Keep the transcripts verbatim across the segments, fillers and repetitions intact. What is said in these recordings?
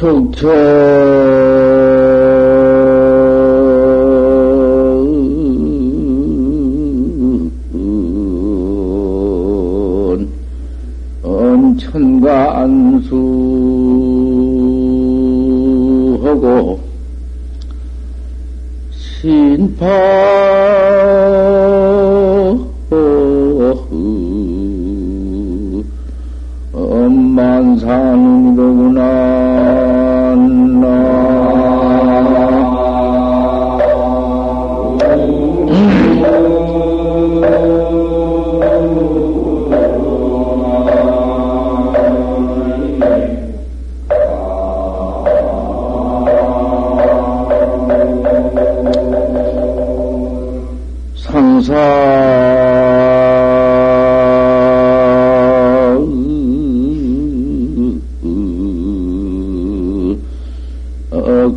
청청 천과 안수하고 신파 만상이로구나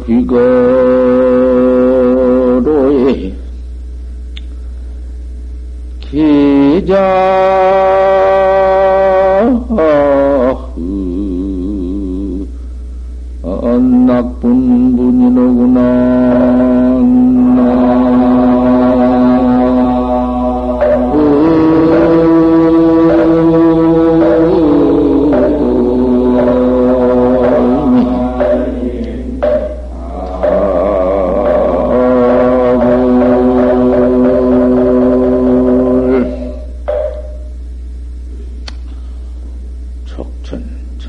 귀거로에 기자흐 안낙분 분이로구나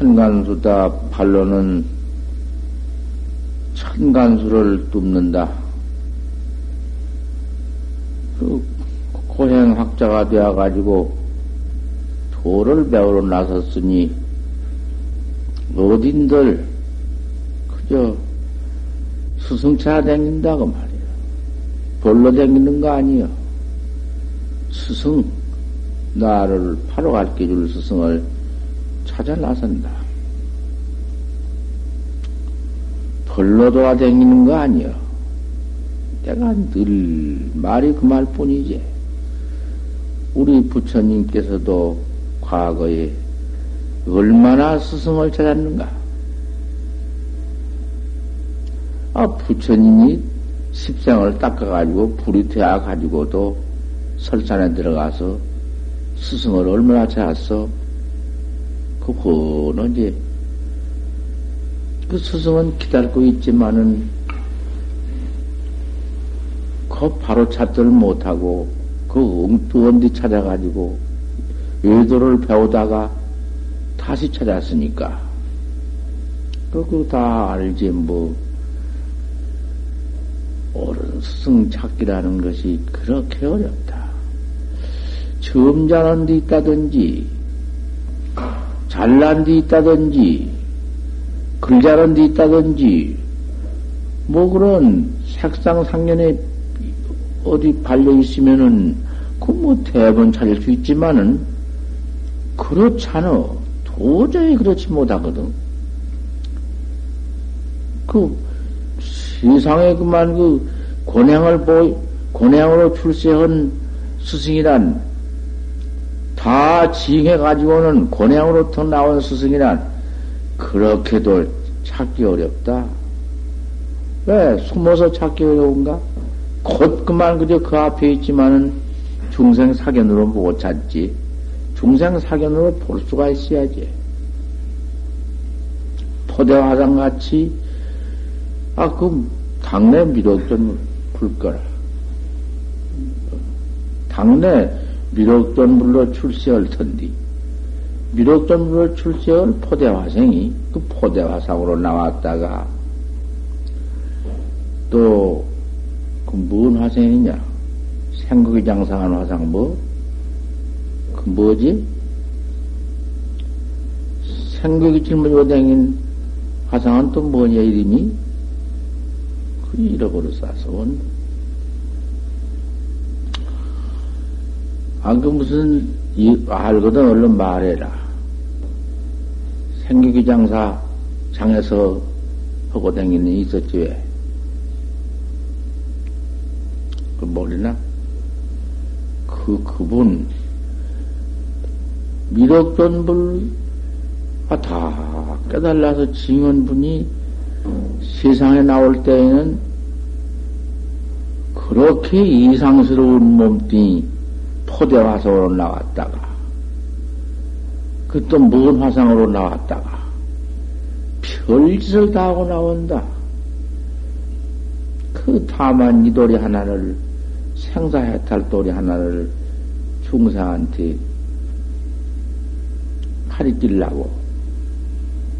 천간수다. 발로는 천간수를 뚫는다. 그 고행학자가 되어가지고 도를 배우러 나섰으니 어딘들 그저 스승차 댕긴다고 말이야. 벌로 댕기는 거 아니여. 스승, 나를 바로 가르쳐줄 스승을 찾아 나선다. 벌로 돌아다니는 거 아니여. 내가 늘 말이 그 말뿐이지. 우리 부처님께서도 과거에 얼마나 스승을 찾았는가. 아, 부처님이 십생을 닦아가지고 불이 되어가지고도 설산에 들어가서 스승을 얼마나 찾았어. 그거는 이제 그 스승은 기다리고 있지만은 그 바로 찾지를 못하고 그 엉뚱한 데 찾아가지고 외도를 배우다가 다시 찾았으니까 그거 다 알지. 뭐 옳은 스승 찾기라는 것이 그렇게 어렵다. 처음 자는 데 있다든지 잘난 데 있다든지 글자란 데 있다든지 뭐 그런 색상상년에 어디 발려있으면은 그 뭐 대번 찾을 수 있지만은 그렇잖아. 도저히 그렇지 못하거든. 그 세상에 그만 그 권양을 보 권양으로 출세한 스승이란 다 징해가지고는 권양으로부터 나온 스승이란 그렇게도 찾기 어렵다. 왜? 숨어서 찾기 어려운가? 곧 그만 그저 그 앞에 있지만은 중생 사견으로 못 찾지. 중생 사견으로 볼 수가 있어야지. 포대화상 같이, 아, 그, 당내 미륵전 불거라. 당내 미륵전 불로 출세할 텐디. 미륵전으로 출세한 포대화생이 그 포대화상으로 나왔다가 또 그 뭔 화생이냐? 생극이 장상한 화상 뭐? 그 뭐지? 생극이 짊어지고 댕긴 화상은 또 뭐냐 이름이? 그 잃어버렸어. 온. 아, 그 무슨 이, 알거든 얼른 말해라. 생기기 장사, 장에서 하고 다니는 있었지, 왜? 그, 모르나? 그, 그분, 미륵전불, 아, 다 깨달아서 징한 분이 세상에 나올 때에는 그렇게 이상스러운 몸뚱이 포대 화상으로 나왔다가 그 또 무슨 화상으로 나왔다가 별짓을 다 하고 나온다. 그 다만 이 도리 하나를 생사해탈 도리 하나를 중사한테 가르치려고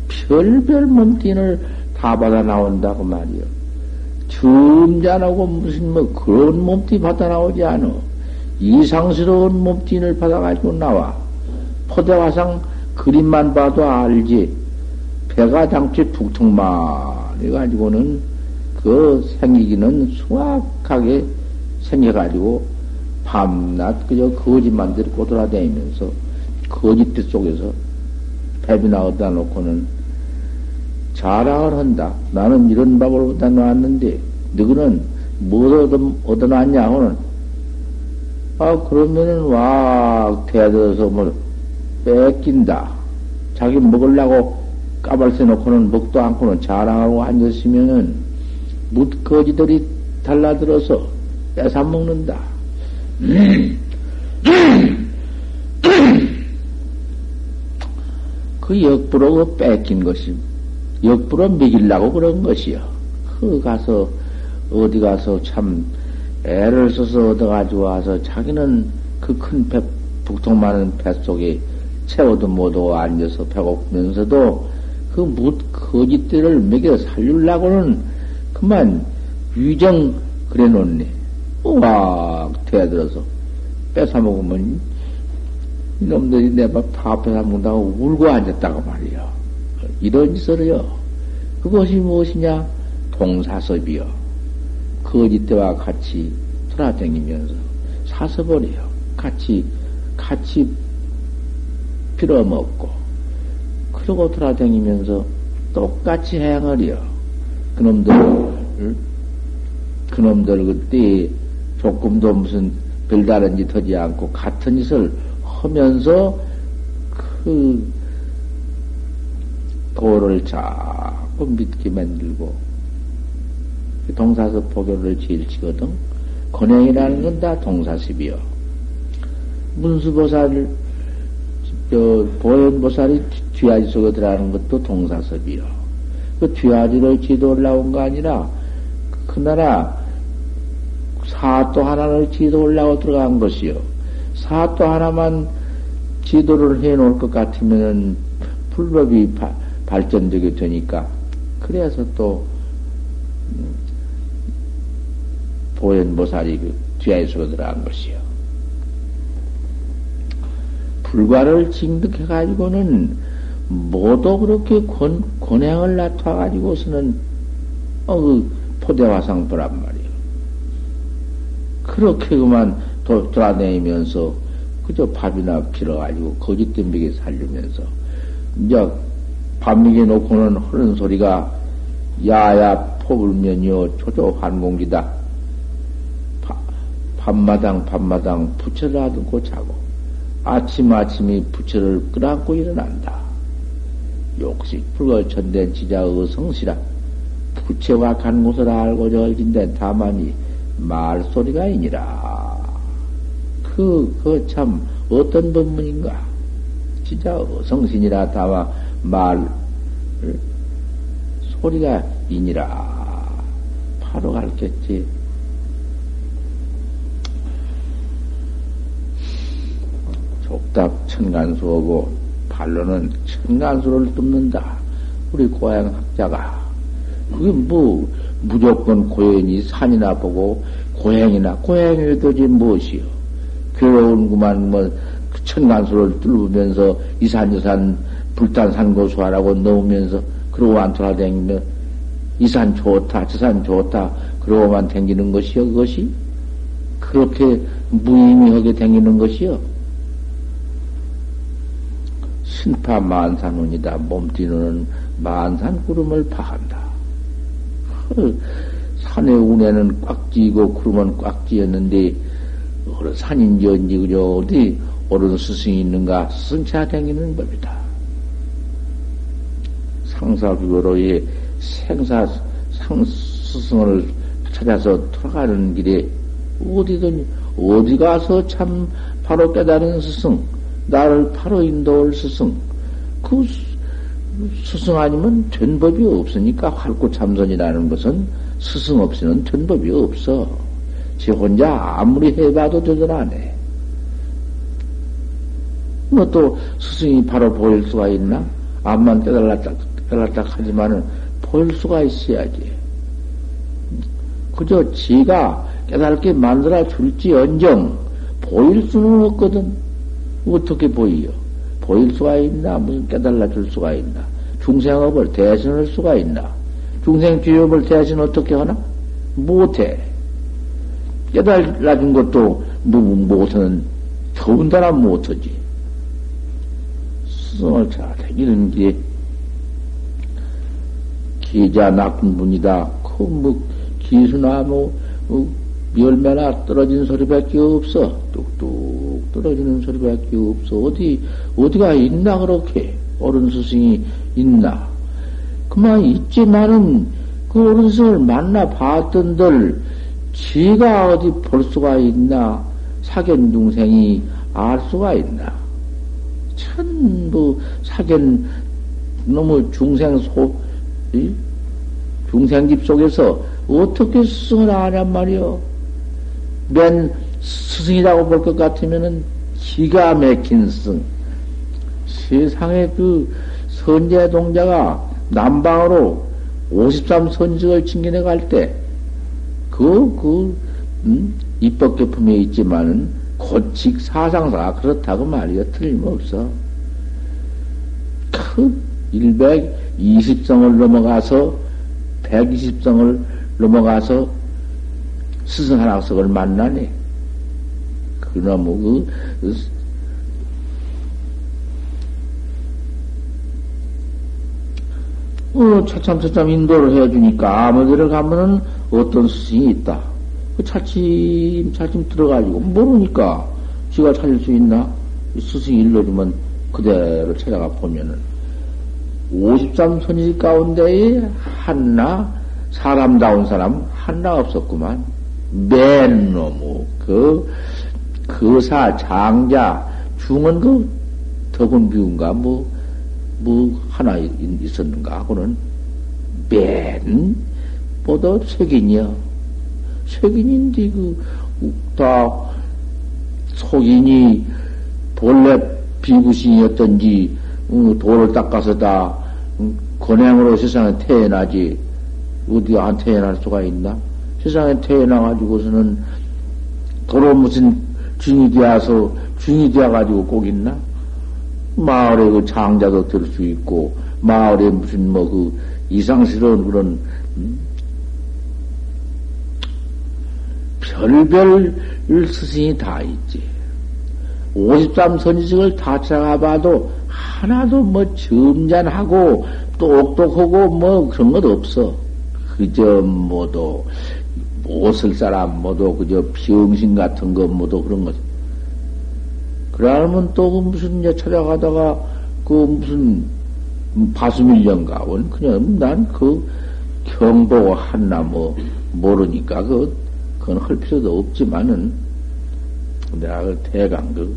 별별 몸뚱이를 다 받아 나온다고 말이요. 점잖하고 무슨 뭐 그런 몸뚱이 받아 나오지 않아. 이상스러운 몸뚱이를 받아가지고 나와. 포대화상 그림만 봐도 알지. 배가 당최 북퉁만 해가지고는 그 생기기는 수확하게 생겨가지고 밤낮 그저 거짓만 들 꼬돌아다니면서 거짓빛 속에서 배비나 얻다 놓고는 자랑을 한다. 나는 이런 밥을 얻다 놨는데 너희는 무엇을 얻어 놨냐 하고는 아 그러면은 와 대들어서 뭐 뺏긴다. 자기 먹으려고 까발새 놓고는 먹도 않고는 자랑하고 앉았으면은 뭇거지들이 달라들어서 뺏어 먹는다. 그 역부로 그 뺏긴 것이 역부로 먹이려고 그런 것이요. 그 가서 어디 가서 참 애를 써서 얻어가지고 와서 자기는 그 큰 배 북통 많은 배 속에 채워도 못 오고 앉아서 배고프면서도 그 뭇 거짓들을 먹여 살리려고는 그만 위정 그래 놓네. 막 대들어서 뺏어 먹으면 이놈들이 내 밥 다 뺏어 먹는다고 울고 앉았다고 말이야. 이런 짓을요. 그것이 무엇이냐? 동사섭이요. 거짓대와 같이 돌아다니면서 사서버려요. 같이 같이 빌어먹고. 그러고 돌아다니면서 똑같이 행하려. 그놈들, 그놈들 그때 조금도 무슨 별다른 짓 하지 않고 같은 짓을 하면서 그 도를 자꾸 믿게 만들고 동사섭 포교를 제일 치거든. 권행이라는 건 다 동사섭이요. 문수보살, 저 보현보살이 뒤아지 속에 들어가는 것도 동사섭이요. 그 뒤아지를 지도 올라온 거 아니라 그 나라 사또 하나를 지도 올라오고 들어간 것이요. 사또 하나만 지도를 해놓을 것 같으면은 불법이 바, 발전되게 되니까 그래서 또 보현보살이 그 뒤아지 속에 들어간 것이요. 불과를 징득해가지고는 모두 그렇게 권, 권행을 나타가지고서는, 어, 그, 포대화상 보란 말이요. 그렇게 그만 도, 돌아다니면서, 그저 밥이나 빌어가지고, 거짓된비게 살리면서, 이제, 밥 먹여 놓고는 흐른 소리가, 야야, 포불면요, 초조 환공기다. 바, 밤마당, 밤마당, 부채를 하듬고 자고, 아침아침이 부처를 끌어안고 일어난다. 욕식 불거천된 지자 의성시라. 부처와 간 곳을 알고 절진된 다만이 말소리가 이니라. 그, 그 참 어떤 법문인가. 지자 의성신이라 다만 말 소리가 이니라. 바로 가르쳤지. 족답 천간수하고 발로는 천간수를 뚫는다. 우리 고향 학자가 그게 뭐 무조건 고행이 산이나 보고 고행이나 고행이 되지 무엇이요. 괴로운 그만 뭐 천간수를 뚫으면서 이산저산 불탄산고수하라고 넣으면서 그러고만 돌아다니면 이산 좋다 저산 좋다 그러고만 다니는 것이요. 그것이 그렇게 무의미하게 다니는 것이요. 신파 만산운이다. 몸뛰는 만산구름을 파한다. 그 산의 운에는 꽉 쥐고 구름은 꽉 쥐었는데 어느 산인지 언지 그저 어디 옳은 스승이 있는가 스승 찾아다니는 법이다. 상사교로의 생사 상스승을 찾아서 돌아가는 길에 어디든 어디 가서 참 바로 깨달은 스승, 나를 바로 인도할 스승, 그 스승 아니면 전법이 없으니까 활구참선이라는 것은 스승 없이는 전법이 없어. 지 혼자 아무리 해봐도 되든 안 해. 뭐 또 스승이 바로 보일 수가 있나? 암만 깨달았다, 깨달았다 하지만은 보일 수가 있어야지. 그저 지가 깨달게 만들어 줄지언정 보일 수는 없거든. 어떻게 보이요? 보일 수가 있나? 무슨 깨달아 줄 수가 있나? 중생업을 대신할 수가 있나? 중생주의업을 대신 어떻게 하나? 못해. 깨달아 준 것도 못하는, 더군다나 못하지. 스승을 잘 해기는 게 기자 낙분이다. 그 뭐 기수나 뭐 열매나 떨어진 소리밖에 없어. 뚝뚝 떨어지는 소리밖에 없어. 어디, 어디가 있나, 그렇게. 옳은 스승이 있나. 그만 있지만은, 그 옳은 스승을 만나 봤던들, 지가 어디 볼 수가 있나, 사견 중생이 알 수가 있나. 참, 뭐, 사견, 너무 중생 속, 중생 집 속에서 어떻게 스승을 아냔 말이요. 맨 스승이라고 볼 것 같으면은 기가 막힌 스승. 세상에 그 선제 동자가 남방으로 오십삼 선직을 징계해 갈 때, 그, 그, 음, 입법개품에 있지만은 고칙 사상사가 그렇다고 말이야. 틀림없어. 그 일백이십 성을 넘어가서, 백이십 성을 넘어가서 스승 한학석을 만나네. 그러나 뭐 그 어, 차참 차참 인도를 해주니까 아무데를 가면은 어떤 스승이 있다. 그 차츰 차츰 들어가지고 모르니까 지가 찾을 수 있나? 스승이 일러주면 그대로 찾아가 보면은 오십삼 선지 가운데에 한나 사람다운 사람 한나 없었구만. 맨 너무 그 거사 장자 중은 그 덕은 비운가 뭐뭐 뭐 하나 있었는가 하고는 맨 보다 색인이야. 색인인데 그다 속인이 본래 비구신이었던지 돌을 닦아서 다 건행으로 세상에 태어나지 어디 안 태어날 수가 있나? 세상에 태어나가지고서는 도로 무슨 중이 되어서 중이 되어가지고 꼭 있나? 마을에 그 장자도 들 수 있고, 마을에 무슨 뭐 그 이상스러운 그런, 음? 별별 스승이 다 있지. 오십삼 선지식을 다 찾아가 봐도 하나도 뭐 점잖하고 똑똑하고 뭐 그런 것 없어. 그저 뭐도 옷을 사람 뭐도 그저 병신 같은 거 뭐도 그런 거지. 그러면 또 그 무슨 이제 찾아가다가 그 무슨 바수밀련가 원 그냥 난 그 경보 한나 뭐 모르니까 그 그건 할 필요도 없지만은 내가 그 대강 그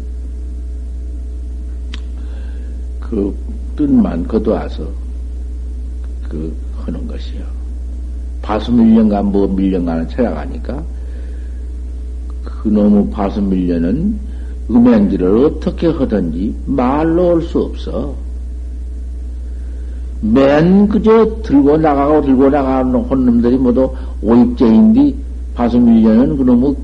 그 뜻만 거둬와서 그 하는 것이요. 바수 밀련가, 뭐 밀련가는 찾아가니까, 그놈의 바수 밀련은 음행지를 어떻게 하든지 말로 할 수 없어. 맨 그저 들고 나가고 들고 나가는 혼놈들이 모두 오입제인데, 바수 밀련은 그놈의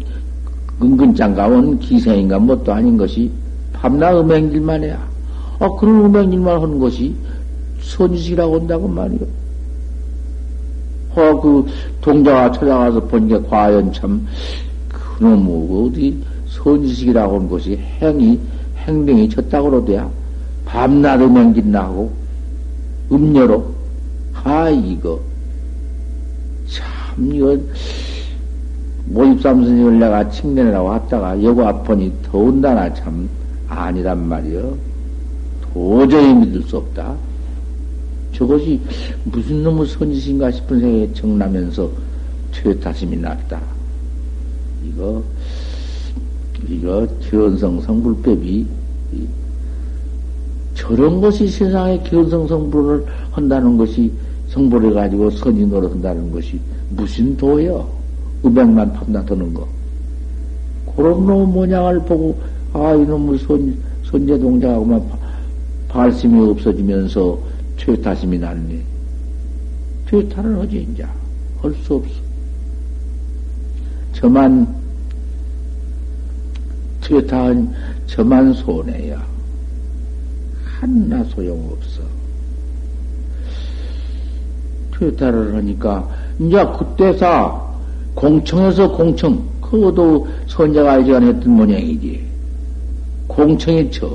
은근장가원 기생인가 뭣도 아닌 것이 밤낮 음행질만 해야. 아, 그런 음행질만 하는 것이 선지식이라고 한다고 말이요. 어, 그, 동자가 찾아가서 본 게 과연 참, 그놈의, 어디, 선지식이라고 한 것이 행이, 행동이 쳤다고로 돼야, 밤낮 음행진나고, 음료로, 아, 이거. 참, 이거, 오십삼 선지를 내가 칭내라고 왔다가, 여고 앞보니 더운다나 참, 아니란 말이여. 도저히 믿을 수 없다. 저것이 무슨 놈의 선지신가 싶은 생각이 정나면서 퇴타심이 났다. 이거, 이거, 견성 성불법이, 저런 것이 세상에 견성 성불을 한다는 것이, 성불을 가지고 선인으로 한다는 것이 무슨 도요? 음악만 탐나드는 거. 그런 놈 모양을 보고, 아, 이놈의 선, 선제 동작하고만 발심이 없어지면서 퇴타심이 났네. 퇴타는 하지, 이제. 할 수 없어. 저만, 퇴타한 저만 손해야. 한나 소용없어. 퇴타를 하니까, 이제 그때사, 공청에서 공청, 그것도 선자가 알지 않았던 모양이지. 공청이 저,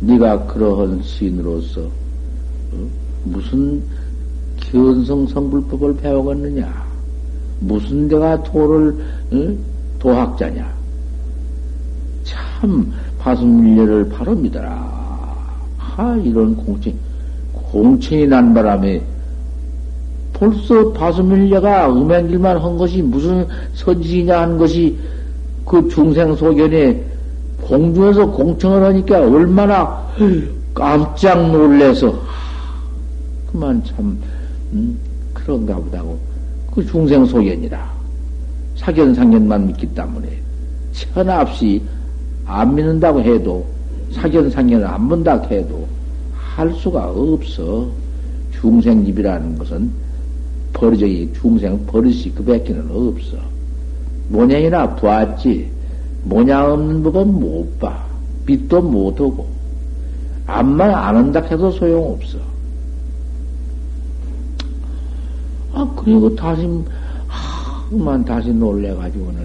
네가 그러한 시인으로서, 어? 무슨 견성 성불법을 배워갔느냐? 무슨 내가 도를, 어? 도학자냐? 참, 파수밀려를 바로 믿어라. 아, 이런 공청, 공청이 난 바람에 벌써 파수밀려가 음행길만 한 것이 무슨 선지냐 한 것이 그 중생 소견에 공중에서 공청을 하니까 얼마나 깜짝 놀래서, 그만 참, 음, 그런가 보다고. 그 중생 소견이라. 사견상견만 믿기 때문에. 천하 없이 안 믿는다고 해도, 사견상견을 안 본다고 해도, 할 수가 없어. 중생 입이라는 것은 버릇이, 중생 버릇이 그 밖에는 없어. 모양이나 봤지. 모양 없는 법은 못 봐. 빛도 못 오고. 암만 안 한다 해도 소용없어. 아, 그리고 다시, 하, 만 다시 놀래가지고는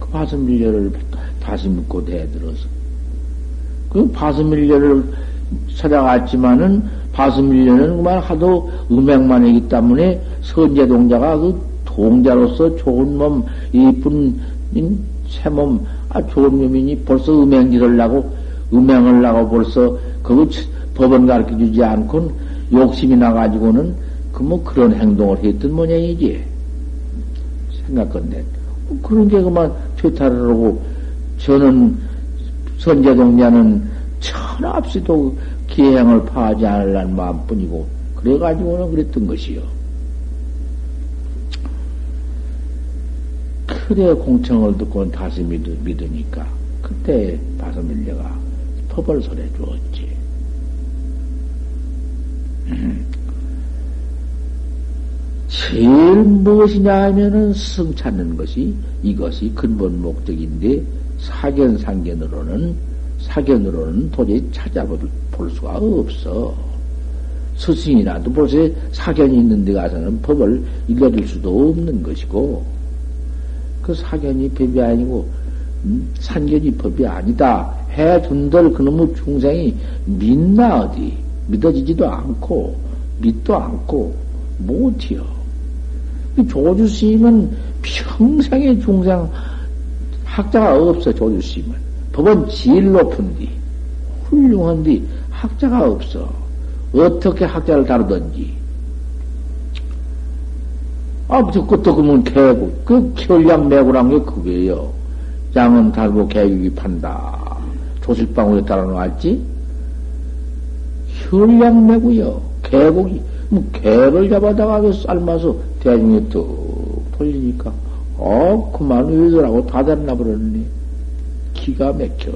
그 파수밀려를 다시 믿고 대들어서. 그 파수밀려를 찾아갔지만은 파수밀려는 그만 하도 음행만 했기 때문에 선제동자가 그 동자로서 좋은 몸, 이쁜, 새 몸, 아, 좋은 놈이니 벌써 음행질을 하고, 음행을 하고 벌써 그거 법은 가르쳐 주지 않고 욕심이 나가지고는 그 뭐 그런 행동을 했던 모양이지. 생각건데. 그런 게 그만 퇴타를 하고, 저는, 선제동자는 천하 없이도 기행을 파하지 않으려는 마음뿐이고, 그래가지고는 그랬던 것이요. 그래 공청을 듣고 다시 믿으니까 그때 파수밀려가 법을 설해 주었지. 제일 무엇이냐 하면은 스승 찾는 것이 이것이 근본 목적인데 사견 상견으로는 사견으로는 도저히 찾아볼 수가 없어. 스승이라도 벌써 사견이 있는 데 가서는 법을 일러줄 수도 없는 것이고. 그 사견이 법이 아니고, 음, 산견이 법이 아니다. 해둔들 그놈의 중생이 믿나 어디. 믿어지지도 않고, 믿도 않고, 못이여. 조주 스님은 평생의 중생 학자가 없어, 조주 스님은. 법은 제일 높은디, 훌륭한디, 학자가 없어. 어떻게 학자를 다루든지. 아, 그것도 그러면 개구, 그 결량 매구란 게 그게요. 양은 달고 개육이 판다. 조실방울에 따라 놓았지? 결량 매구요. 개고기, 뭐 개를 잡아다가 삶아서 대중에 뚝 돌리니까, 어, 그만 외도라고 다 달라버렸네. 기가 막혀.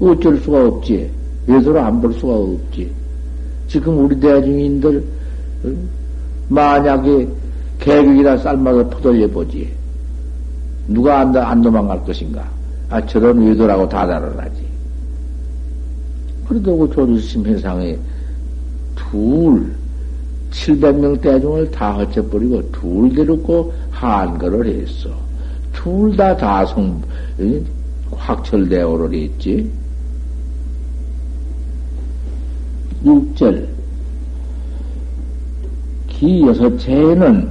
어쩔 수가 없지. 외도를 안 볼 수가 없지. 지금 우리 대중인들, 응? 만약에 개국이나 삶아서 퍼돌려보지. 누가 안, 안 도망갈 것인가? 아, 저런 외도라고 다 달아나지. 그러다고 조주심 회상에 둘, 칠백 명 대중을 다 허쳐버리고 둘 데리고 한거를 했어. 둘 다 다성, 확철대오를 했지. 육 절. 기 여섯째에는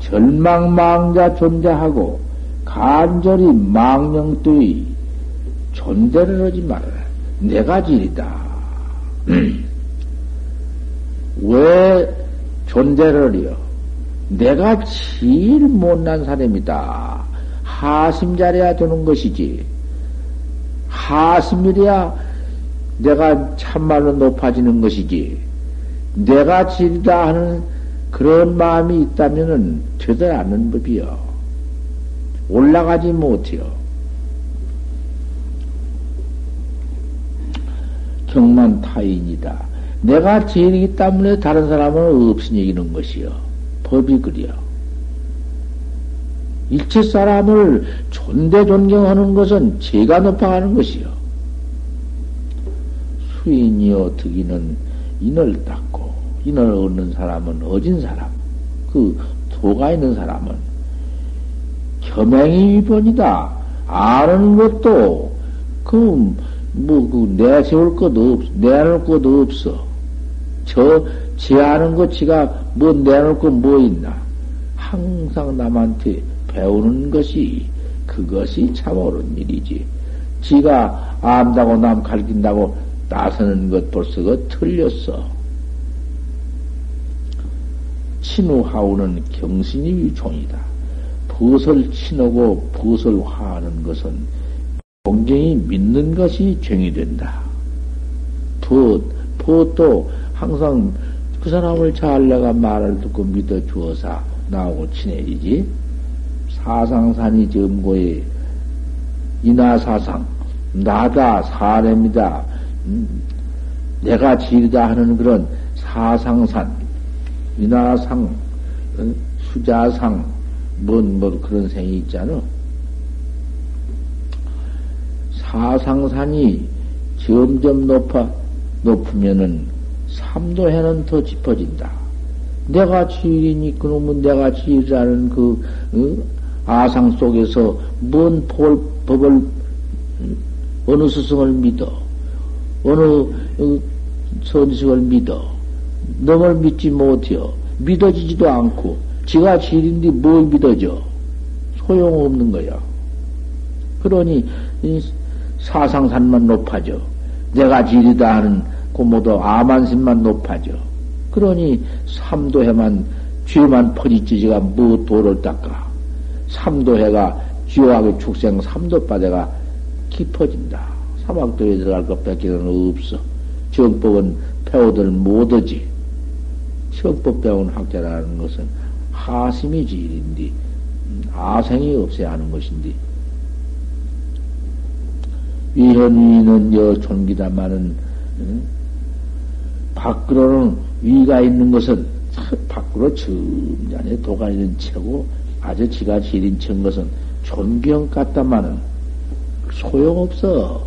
절망망자 존재하고 간절히 망령뜨이 존재를 하지 말아라. 네 가지이다. 왜 존재를요? 내가 제일 못난 사람이다. 하심자래야 되는 것이지. 하심이래야 내가 참말로 높아지는 것이지. 내가 질다 하는 그런 마음이 있다면은 되들 않는 법이요. 올라가지 못해요. 경만 타인이다. 내가 제일이기 때문에 다른 사람은 없으니 이기는 것이요. 법이 그리요. 일체 사람을 존대 존경하는 것은 제가 높아가는 것이요. 수인이요 득이는 인을 닦고 인을 얻는 사람은 어진 사람, 그 도가 있는 사람은 겸행이 위본이다. 아는 것도 그 뭐 그 내세울 것도 없, 내놓을 것도 없어. 저 제하는 것 지가 뭐 내놓을 것 뭐 있나? 항상 남한테 배우는 것이 그것이 참 옳은 일이지. 지가 안다고 남 가르친다고 나서는 것 벌써 그 틀렸어. 친우하우는 경신이 위총이다. 벗을 친하고 벗을 화하는 것은 공경이 믿는 것이 죄이 된다. 벗, 벗도 항상 그 사람을 잘 내가 말을 듣고 믿어 주어서 나하고 친해지지. 사상산이 점고에 인하사상, 나다, 사람이다, 음, 내가 지리다 하는 그런 사상산, 인하상, 수자상, 뭔, 뭐 그런 생이 있잖아. 사상산이 점점 높아, 높으면은 삼도해는 더 짚어진다. 내가 지리니 그놈은 내가 지리라는 그, 어? 아상 속에서 뭔 볼, 법을 어느 스승을 믿어, 어느 선식을 믿어, 너를 믿지 못해요. 믿어지지도 않고 지가 질인데 뭘 믿어져? 소용없는 거야. 그러니 사상산만 높아져. 내가 질이다 하는 고모도 아만심만 높아져. 그러니 삼도해만 죄만 퍼지지지가 뭐 도를 닦아. 삼도해가 지옥의 축생 삼도바대가 깊어진다. 사막도에 들어갈 것밖에는 없어. 정법은 배우들 못하지. 정법 배운 학자라는 것은 하심이 지일인데 아생이 없어야 하는 것인데 위현위는 여존기다마는 응? 밖으로는 위가 있는 것은 밖으로 점잖에 도가 있는 채고 아주 지가 지린 척 것은 존경 같다마는 소용없어.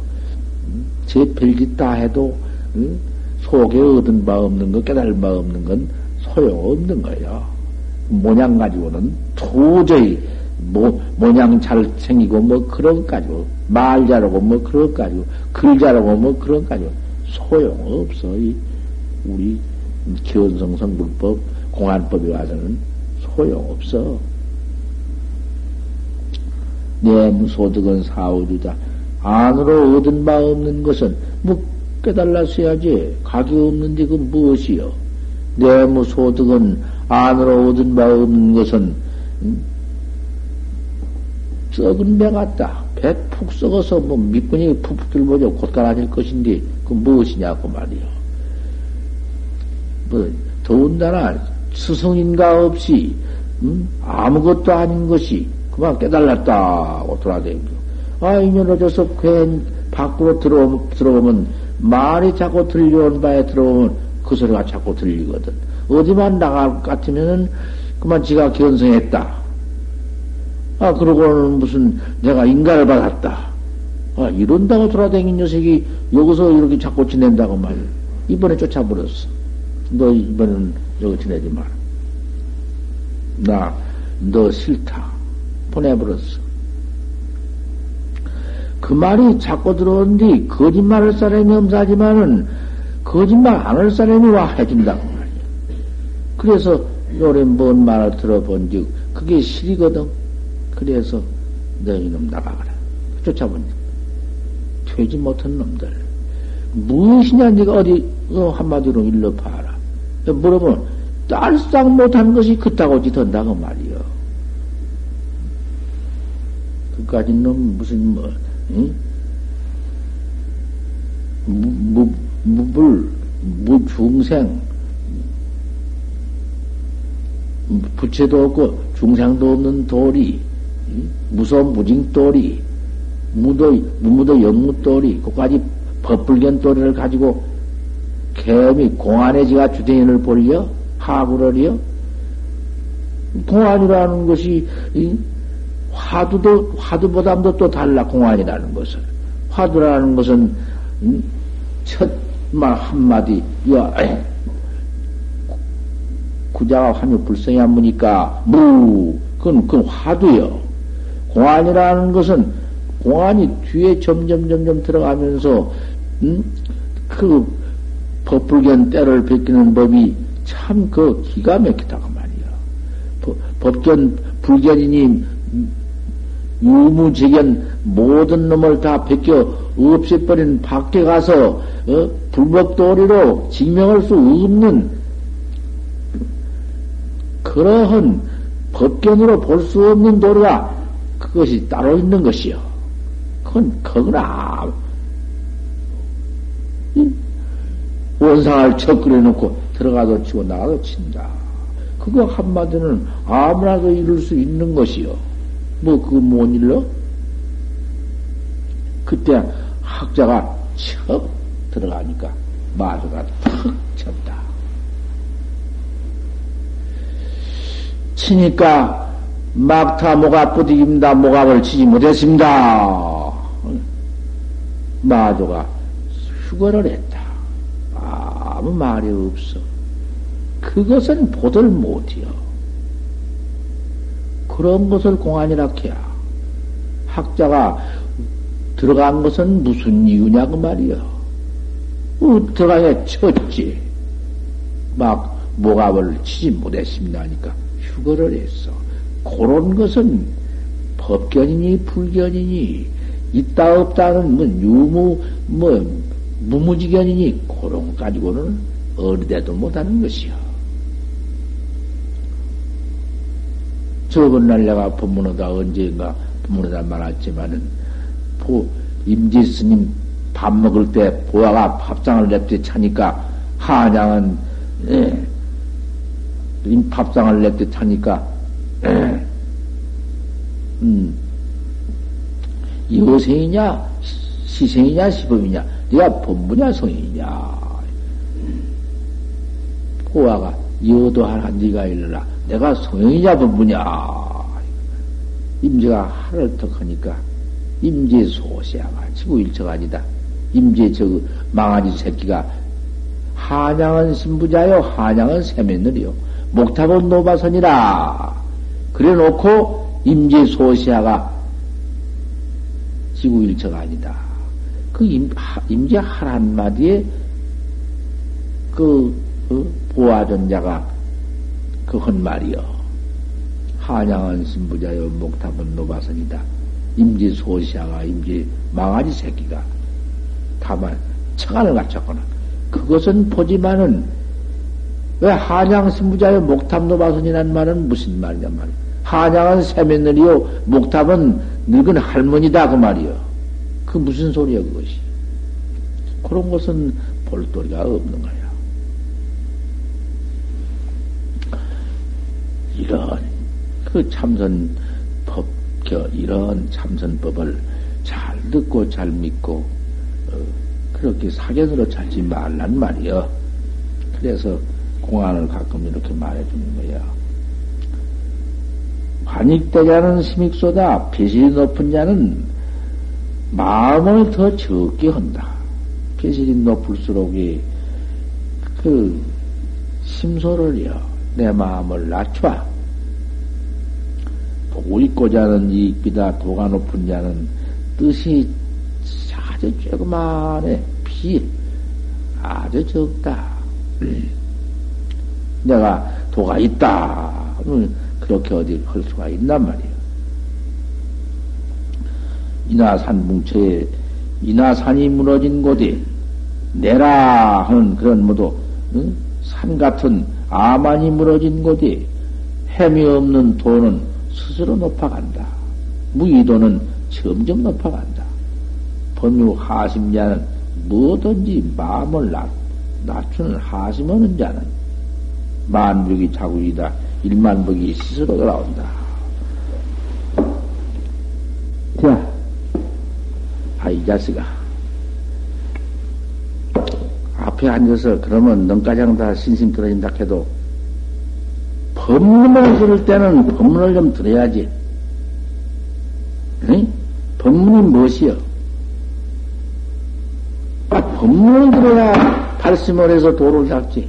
제 별짓 다 해도 속에 얻은 바 없는 것, 깨달은 바 없는 건 소용없는 거야. 모양 가지고는 도저히 뭐, 모양 잘 생기고 뭐 그런 가지고 말 잘하고 뭐 그런 가지고 글 잘하고 뭐 그런 가지고 소용없어. 이 우리 견성성불법 공안법에 와서는 소용없어. 내무소득은 사오류다. 안으로 얻은 바 없는 것은 뭐 깨달았어야지. 각이 없는데 그 무엇이요? 내무소득은 안으로 얻은 바 없는 것은 음? 썩은 배 같다. 배 푹 썩어서 뭐 밑근이 푹푹 들보죠. 곧 갈아질 것인데 그 무엇이냐고 말이요. 뭐 더군다나 스승인가 없이 음? 아무것도 아닌 것이 그만 깨달았다고 돌아다니고, 아, 인연어져서 괜히 밖으로 들어오면, 들어오면, 말이 자꾸 들려온 바에 들어오면 그 소리가 자꾸 들리거든. 어디만 나갈 것 같으면은 그만 지가 견성했다. 아, 그러고는 무슨 내가 인가를 받았다. 아, 이런다고 돌아다니는 녀석이 여기서 이렇게 자꾸 지낸다고 말. 이번에 쫓아버렸어. 너 이번엔 여기 지내지 마라. 나, 너 싫다. 보내버렸어. 그 말이 자꾸 들어오는데 거짓말 할 사람이 없사지만은 거짓말 안 할 사람이 와 해준다고 말이야. 그래서 요래 뭔 말을 들어본 즉 그게 실이거든. 그래서 너 이놈 나가거라. 쫓아보니 되지 못한 놈들 무엇이냐. 네가 어디 한마디로 일러봐라. 물어보면 딸싹 못한 것이 그따고지 된다고 말이요. 그까진 놈 무슨 뭐 응? 무, 무, 무불 무중생 부채도 없고 중상도 없는 도리 응? 무소 무징 도리 무도 무무도 영무 도리 그까지 법불견 도리를 가지고 개엄이 공안에 지가 주대인을 보려 파구를이요. 공안이라는 것이 이, 화두도 화두보다도 또 달라 공안이라는 것은 화두라는 것은 음, 첫 말 한마디 야 구자가 화면 불성이한 무니까 무 그건 그건 화두요. 공안이라는 것은 공안이 뒤에 점점 점점 들어가면서 음, 그 법불견 때를 벗기는 법이 참 그 기가 막히다고 말이야. 법, 법견 불견이니 유무지견 모든 놈을 다 벗겨 없애버린 밖에 가서 어? 불법도리로 증명할 수 없는 그러한 법견으로 볼 수 없는 도리가 그것이 따로 있는 것이요. 그건 거구나. 원상을 척 그려놓고 들어가도 치고 나가도 친다. 그거 한마디는 아무나도 이룰 수 있는 것이요. 뭐 그거 못 일러? 그때 학자가 척 들어가니까 마주가 턱 쳤다. 치니까 막타 모갑 부딪힙니다. 모갑을 치지 못했습니다. 마주가 휴거를 했다. 아무 말이 없어. 그것은 보들 못이요. 그런 것을 공안이라 해야. 학자가 들어간 것은 무슨 이유냐 그 말이요. 어, 들어가야 쳤지. 막 모갑을 치지 못했습니다 하니까 휴거를 했어. 그런 것은 법견이니 불견이니 있다 없다는 뭐 유무 뭐 무무지견이니 그런 것 가지고는 어리대도 못하는 것이요. 저번 날 내가 법문하다 언제인가 법문하다 말았지만은 임지 스님 밥 먹을 때 보아가 밥상을 냅대 차니까 한양은 예, 밥상을 냅대 차니까 예, 음, 여생이냐 시생이냐 시범이냐 내가 법문이냐 성이냐. 보아가 여도하라 네가 일러라. 내가 성이냐 법문이냐. 임재가 하를 턱하니까 임재 소시야가 지구 일처가 아니다. 임재 저 망아지 새끼가 한양은 신부자요 한양은 세면느리요 목탑은 노바선이라 그래놓고 임재 소시야가 지구 일처가 아니다. 그 임, 임제 한 한마디에 그, 그 보아전자가 그 헌 말이요. 한양은 신부자여 목탑은 노바선이다. 임제 소시아가 임제 망아지 새끼가 다만 청안을 갖췄거나 그것은 보지만은 왜 한양 신부자여 목탑 노바선이란 말은 무슨 말이냐 말이야. 한양은 세면느리요 목탑은 늙은 할머니다 그 말이요. 그 무슨 소리야 그것이. 그런 것은 볼도리가 없는 거야. 이런 그 참선법 이런 참선법을 잘 듣고 잘 믿고 어, 그렇게 사견으로 찾지 말란 말이야. 그래서 공안을 가끔 이렇게 말해주는 거야. 관익대자는 스믹소다 비실이 높은 자는 마음을 더 적게 한다. 배실이 높을수록이 그 심소를요 내 마음을 낮춰. 도구 있고자 하는 이익비다. 도가 높은 자는 뜻이 아주 조그만해. 비 아주 적다. 내가 도가 있다 그렇게 어디 할 수가 있단 말이야. 인하산 뭉쳐에 인하산이 무너진 곳에 내라 하는 그런 모두 응? 산 같은 아만이 무너진 곳이 햄이 없는 도는 스스로 높아간다. 무의도는 점점 높아간다. 법률 하심자는 뭐든지 마음을 낮추는 하심하는 자는 만복이 자국이다. 일만복이 스스로 돌아온다. 자, 아이 자식아, 앞에 앉아서 그러면 눈가장 다 신심 떨어진다 해도 법문을 들을 때는 법문을 좀 들어야지. 응? 법문이 무엇이여? 아, 법문을 들어야 발심을 해서 도를 잡지.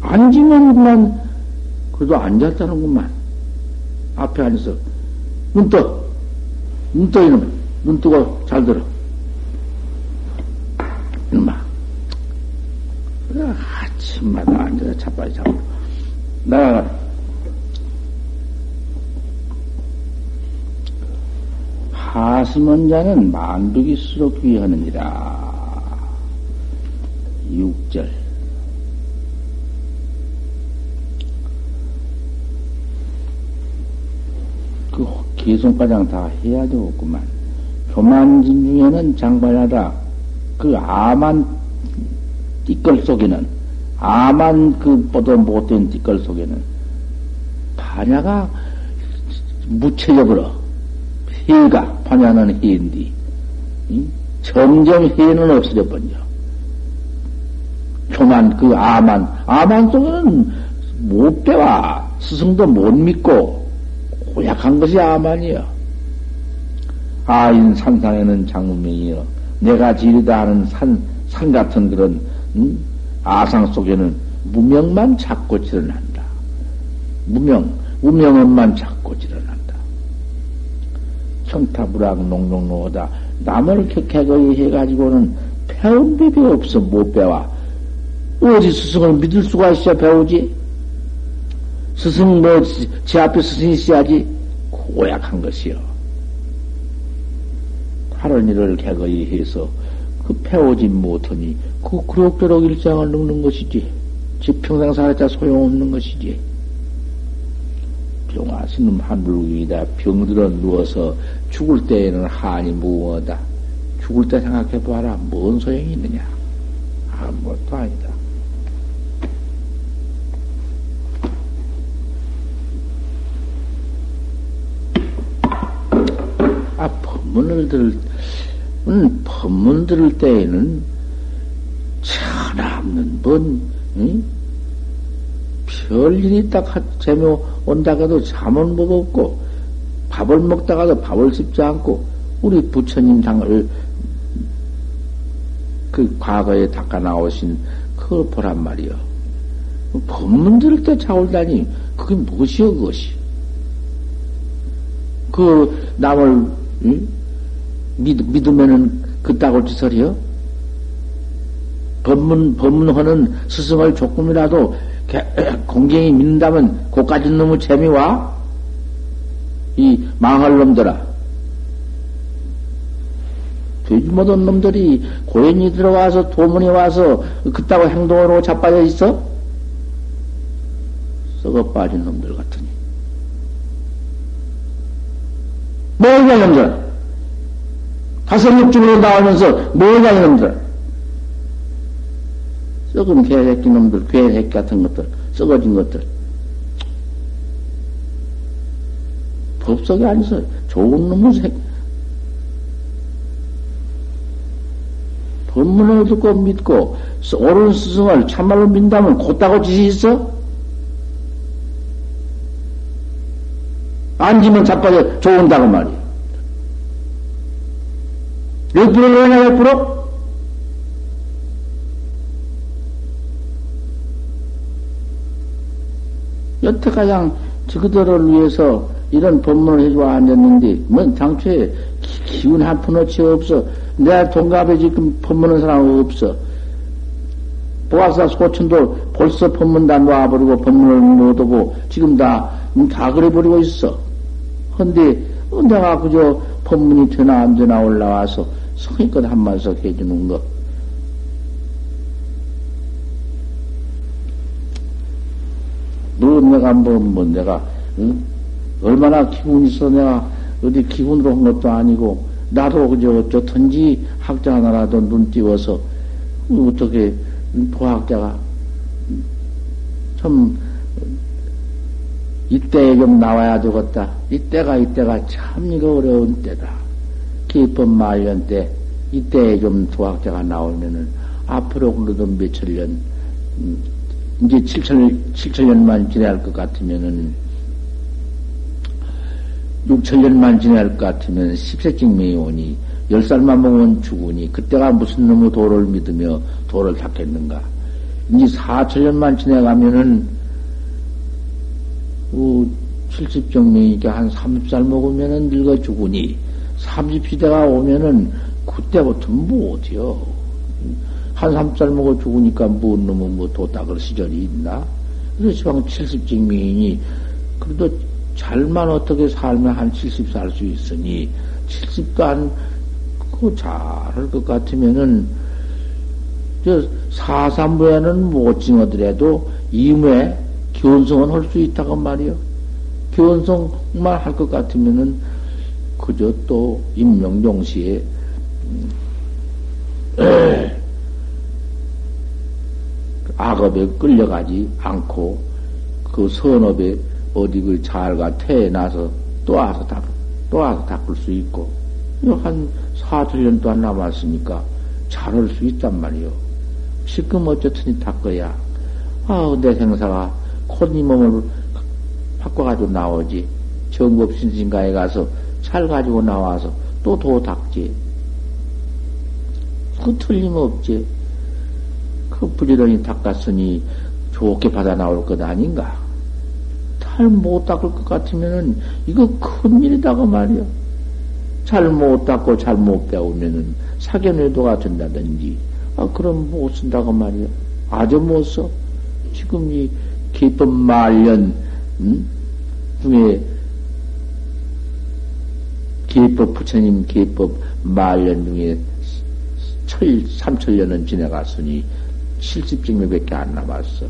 앉으면만 그래도 앉았다는구만. 앞에 앉아서 눈 떠. 눈 떠 이놈아. 눈 뜨고 잘 들어. 이놈아. 그래, 아침마다 앉아서 자빠지 자고. 나가라. 하심한 자는 만두기 스스로 귀하느니라. 육 절. 그 개손과장 다 해야 되겠구만. 교만진 중에는 장발하다. 그 아만 띠끌 속에는, 아만 그 보다 못된 띠끌 속에는 반야가 무체적으로 해가 반야는 해인데 응? 점점 해는 없어져 번져. 교만 그 아만 아만 속에는 못 배워 스승도 못 믿고. 고약한 것이 아만이여. 아인 산상에는 장문명이여. 내가 지리다 하는 산, 산 같은 그런, 음? 아상 속에는 무명만 잡고 지른한다. 무명, 무명은만 잡고 지른한다. 청타불학 농농노다. 남을 격하게 해가지고는 배운 법이 없어, 못 배워. 어디 스승을 믿을 수가 있어, 배우지? 스승, 뭐, 제 앞에 스승이 있어야지, 고약한 것이요. 하는 일을 개거이 해서, 그, 패오지 못하니, 그, 그럭저럭 일장을 눕는 것이지. 즉, 평상 살았자 소용없는 것이지. 병아, 신음 한불국이다. 병들어 누워서 죽을 때에는 한이 무어다. 죽을 때 생각해봐라. 뭔 소용이 있느냐. 아무것도 아니다. 아, 법문을 들을, 음, 법문 들을 때에는 천하 없는 번, 응? 별일이 딱 재미 온다가도 잠은 못 없고, 밥을 먹다가도 밥을 씹지 않고, 우리 부처님 당을, 그 과거에 닦아 나오신 그걸 보란 말이요. 법문 들을 때 자올다니, 그게 무엇이여, 그것이. 그, 남을, 응? 믿, 믿으면은 그따구 짓설이요? 법문, 법문하는 스승을 조금이라도 개, 공경이 믿는다면 그까지 너무 재미와? 이 망할 놈들아. 되지 못한 놈들이 고인이 들어와서 도문에 와서 그따구 행동으로 자빠져 있어? 썩어 빠진 놈들 같으니. 뭐냐, 놈들? 가성육중으로 나오면서 뭐냐, 놈들? 썩은 개새끼 놈들, 괴새끼 같은 것들, 썩어진 것들. 법석에 앉아서 좋은 놈은 새... 법문을 듣고 믿고, 옳은 스승을 참말로 믿다면 곧다고 짓이 있어? 앉으면 자빠져 좋은다고 말이야. 몇 프로 그러냐, 몇 프로? 여태가장 그들을 위해서 이런 법문을 해주고 앉았는데, 뭐, 당초에 기운 한 푼어치 없어. 내 동갑에 지금 법문하는 사람 없어. 보아사 소천도 벌써 법문 다 놓아버리고, 법문을 못 오고, 지금 다, 다 그래버리고 있어. 근데 내가 그저 법문이 되나 안 되나 올라와서 성의껏 한마디씩 해주는 거 너 내가 뭐 내가 응? 얼마나 기운이 있어. 내가 어디 기운으로 한 것도 아니고 나도 그저 어쩌든지 학자 하나라도 눈 띄워서 어떻게 도학자가 참 이때에 좀 나와야 되겠다. 이때가 이때가 참 이거 어려운 때다. 기쁜 말년 때 이때에 좀 도학자가 나오면은 앞으로 그래도 몇천 년 이제 칠천, 칠천 년만 지내야 것 같으면은 육천 년만 지내야 것 같으면 십세증명이 오니 열 살만 먹으면 죽으니 그때가 무슨 놈의 도를 믿으며 도를 닦겠는가. 이제 사천 년만 지내가면은 어, 칠십증명이니까 한 서른 살 먹으면은 늙어 죽으니 삼십 시대가 오면은 그때부터 뭐 어디요. 한 서른 살 먹어 죽으니까 뭔 놈은 뭐 도 닦을 시절이 있나. 그래서 지방 칠십증명이니 그래도 잘만 어떻게 살면 한 칠십 살 수 있으니, 칠십도 안, 그거 잘 할 것 같으면은, 저, 사삼부에는 못 징어더라도, 이무에 견성은 할 수 있다고 말이요. 견성만 할 것 같으면은, 그저 또, 임명종시에, 악업에 끌려가지 않고, 그 선업에, 어디 그 잘가 태에 나서 또 와서 닦, 또 와서 닦을 수 있고, 한 사천 년도 안 남았으니까 잘 할 수 있단 말이요. 지금 어쨌든 닦아야, 아우, 내 생사가 콧니 몸을 바꿔가지고 나오지. 정법신신가에 가서 잘 가지고 나와서 또 도 닦지. 그 틀림없지. 그 부지런히 닦았으니 좋게 받아 나올 것 아닌가. 잘 못 닦을 것 같으면은, 이거 큰일이다고 말이야. 잘 못 닦고 잘 못 배우면은, 사견외도가 된다든지, 아, 그럼 못 쓴다고 말이야. 아주 못 써. 지금 이 기쁜 말년, 음? 중에, 기법, 부처님 기법 말년 중에, 철, 삼천 년은 지나갔으니, 칠십 증명밖에 안 남았어.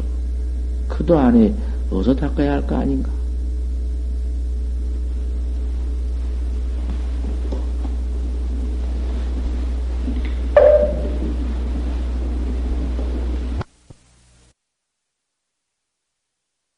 그도 안에 어서 닦아야 할 거 아닌가?